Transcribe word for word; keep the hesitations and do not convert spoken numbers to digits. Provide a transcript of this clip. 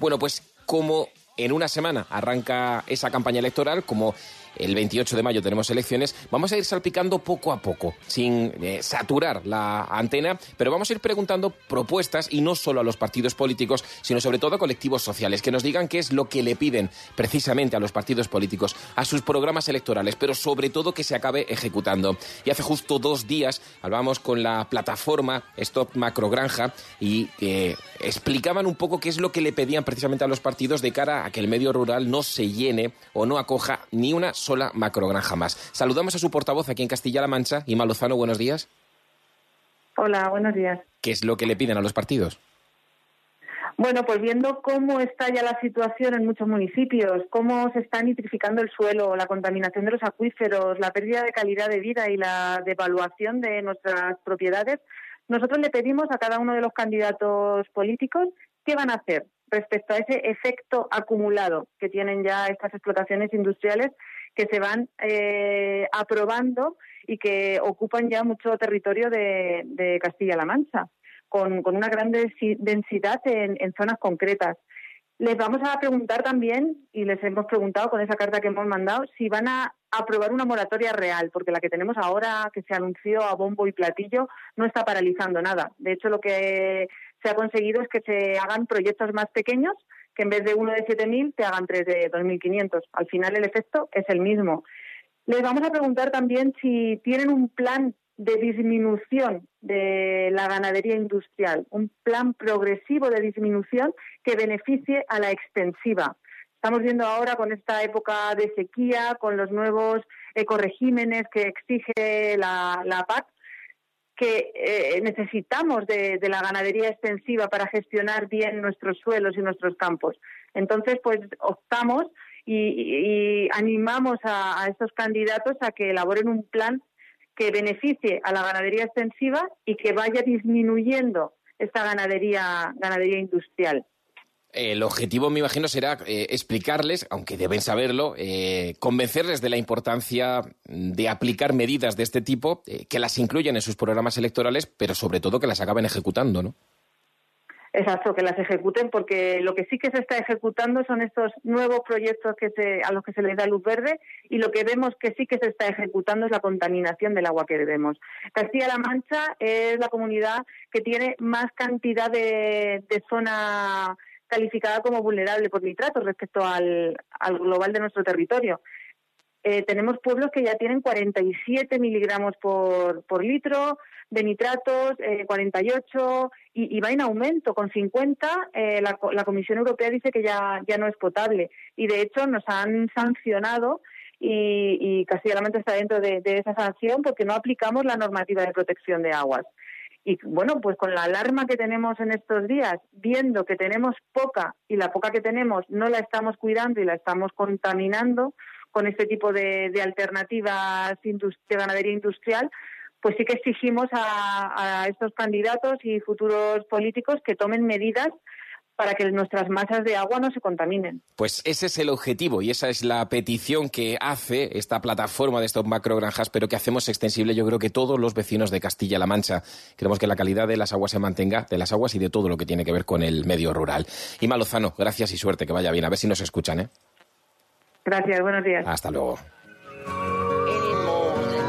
Bueno, pues como en una semana arranca esa campaña electoral, como el veintiocho de mayo tenemos elecciones, vamos a ir salpicando poco a poco, sin eh, saturar la antena, pero vamos a ir preguntando propuestas, y no solo a los partidos políticos, sino sobre todo a colectivos sociales, que nos digan qué es lo que le piden precisamente a los partidos políticos, a sus programas electorales, pero sobre todo que se acabe ejecutando. Y hace justo dos días hablamos con la plataforma Stop Macrogranja y eh, explicaban un poco qué es lo que le pedían precisamente a los partidos de cara a que el medio rural no se llene o no acoja ni una sola macrogranja más. Saludamos a su portavoz aquí en Castilla-La Mancha, Inma Lozano, buenos días. Hola, buenos días. ¿Qué es lo que le piden a los partidos? Bueno, pues viendo cómo está ya la situación en muchos municipios, cómo se está nitrificando el suelo, la contaminación de los acuíferos, la pérdida de calidad de vida y la devaluación de nuestras propiedades, nosotros le pedimos a cada uno de los candidatos políticos qué van a hacer respecto a ese efecto acumulado que tienen ya estas explotaciones industriales que se van eh, aprobando y que ocupan ya mucho territorio de, de Castilla-La Mancha, con, con una gran densidad en, en zonas concretas. Les vamos a preguntar también, y les hemos preguntado con esa carta que hemos mandado, si van a aprobar una moratoria real, porque la que tenemos ahora, que se anunció a bombo y platillo, no está paralizando nada. De hecho, lo que se ha conseguido es que se hagan proyectos más pequeños, que en vez de uno de siete mil te hagan tres de dos mil quinientos. Al final el efecto es el mismo. Les vamos a preguntar también si tienen un plan de disminución de la ganadería industrial, un plan progresivo de disminución que beneficie a la extensiva. Estamos viendo ahora con esta época de sequía, con los nuevos ecoregímenes que exige la, la P A C, que eh, necesitamos de, de la ganadería extensiva para gestionar bien nuestros suelos y nuestros campos. Entonces, pues optamos y, y animamos a, a estos candidatos a que elaboren un plan que beneficie a la ganadería extensiva y que vaya disminuyendo esta ganadería, ganadería industrial. El objetivo, me imagino, será eh, explicarles, aunque deben saberlo, eh, convencerles de la importancia de aplicar medidas de este tipo, eh, que las incluyan en sus programas electorales, pero sobre todo que las acaben ejecutando, ¿no? Exacto, que las ejecuten, porque lo que sí que se está ejecutando son estos nuevos proyectos que se, a los que se les da luz verde, y lo que vemos que sí que se está ejecutando es la contaminación del agua que bebemos. Castilla-La Mancha es la comunidad que tiene más cantidad de, de zona calificada como vulnerable por nitratos respecto al, al global de nuestro territorio. Eh, tenemos pueblos que ya tienen cuarenta y siete miligramos por, por litro de nitratos, eh, cuarenta y ocho, y, y va en aumento. Con cincuenta, eh, la, la Comisión Europea dice que ya, ya no es potable. Y, de hecho, nos han sancionado, y, y Castilla-La Mancha está dentro de, de esa sanción, porque no aplicamos la normativa de protección de aguas. Y bueno, pues con la alarma que tenemos en estos días, viendo que tenemos poca y la poca que tenemos no la estamos cuidando y la estamos contaminando con este tipo de, de alternativas de ganadería industrial, pues sí que exigimos a, a estos candidatos y futuros políticos que tomen medidas para que nuestras masas de agua no se contaminen. Pues ese es el objetivo y esa es la petición que hace esta plataforma de Stop Macrogranjas, pero que hacemos extensible, yo creo, que todos los vecinos de Castilla-La Mancha. Queremos que la calidad de las aguas se mantenga, de las aguas y de todo lo que tiene que ver con el medio rural. Inma Lozano, gracias y suerte, que vaya bien. A ver si nos escuchan, ¿eh? Gracias, buenos días. Hasta luego.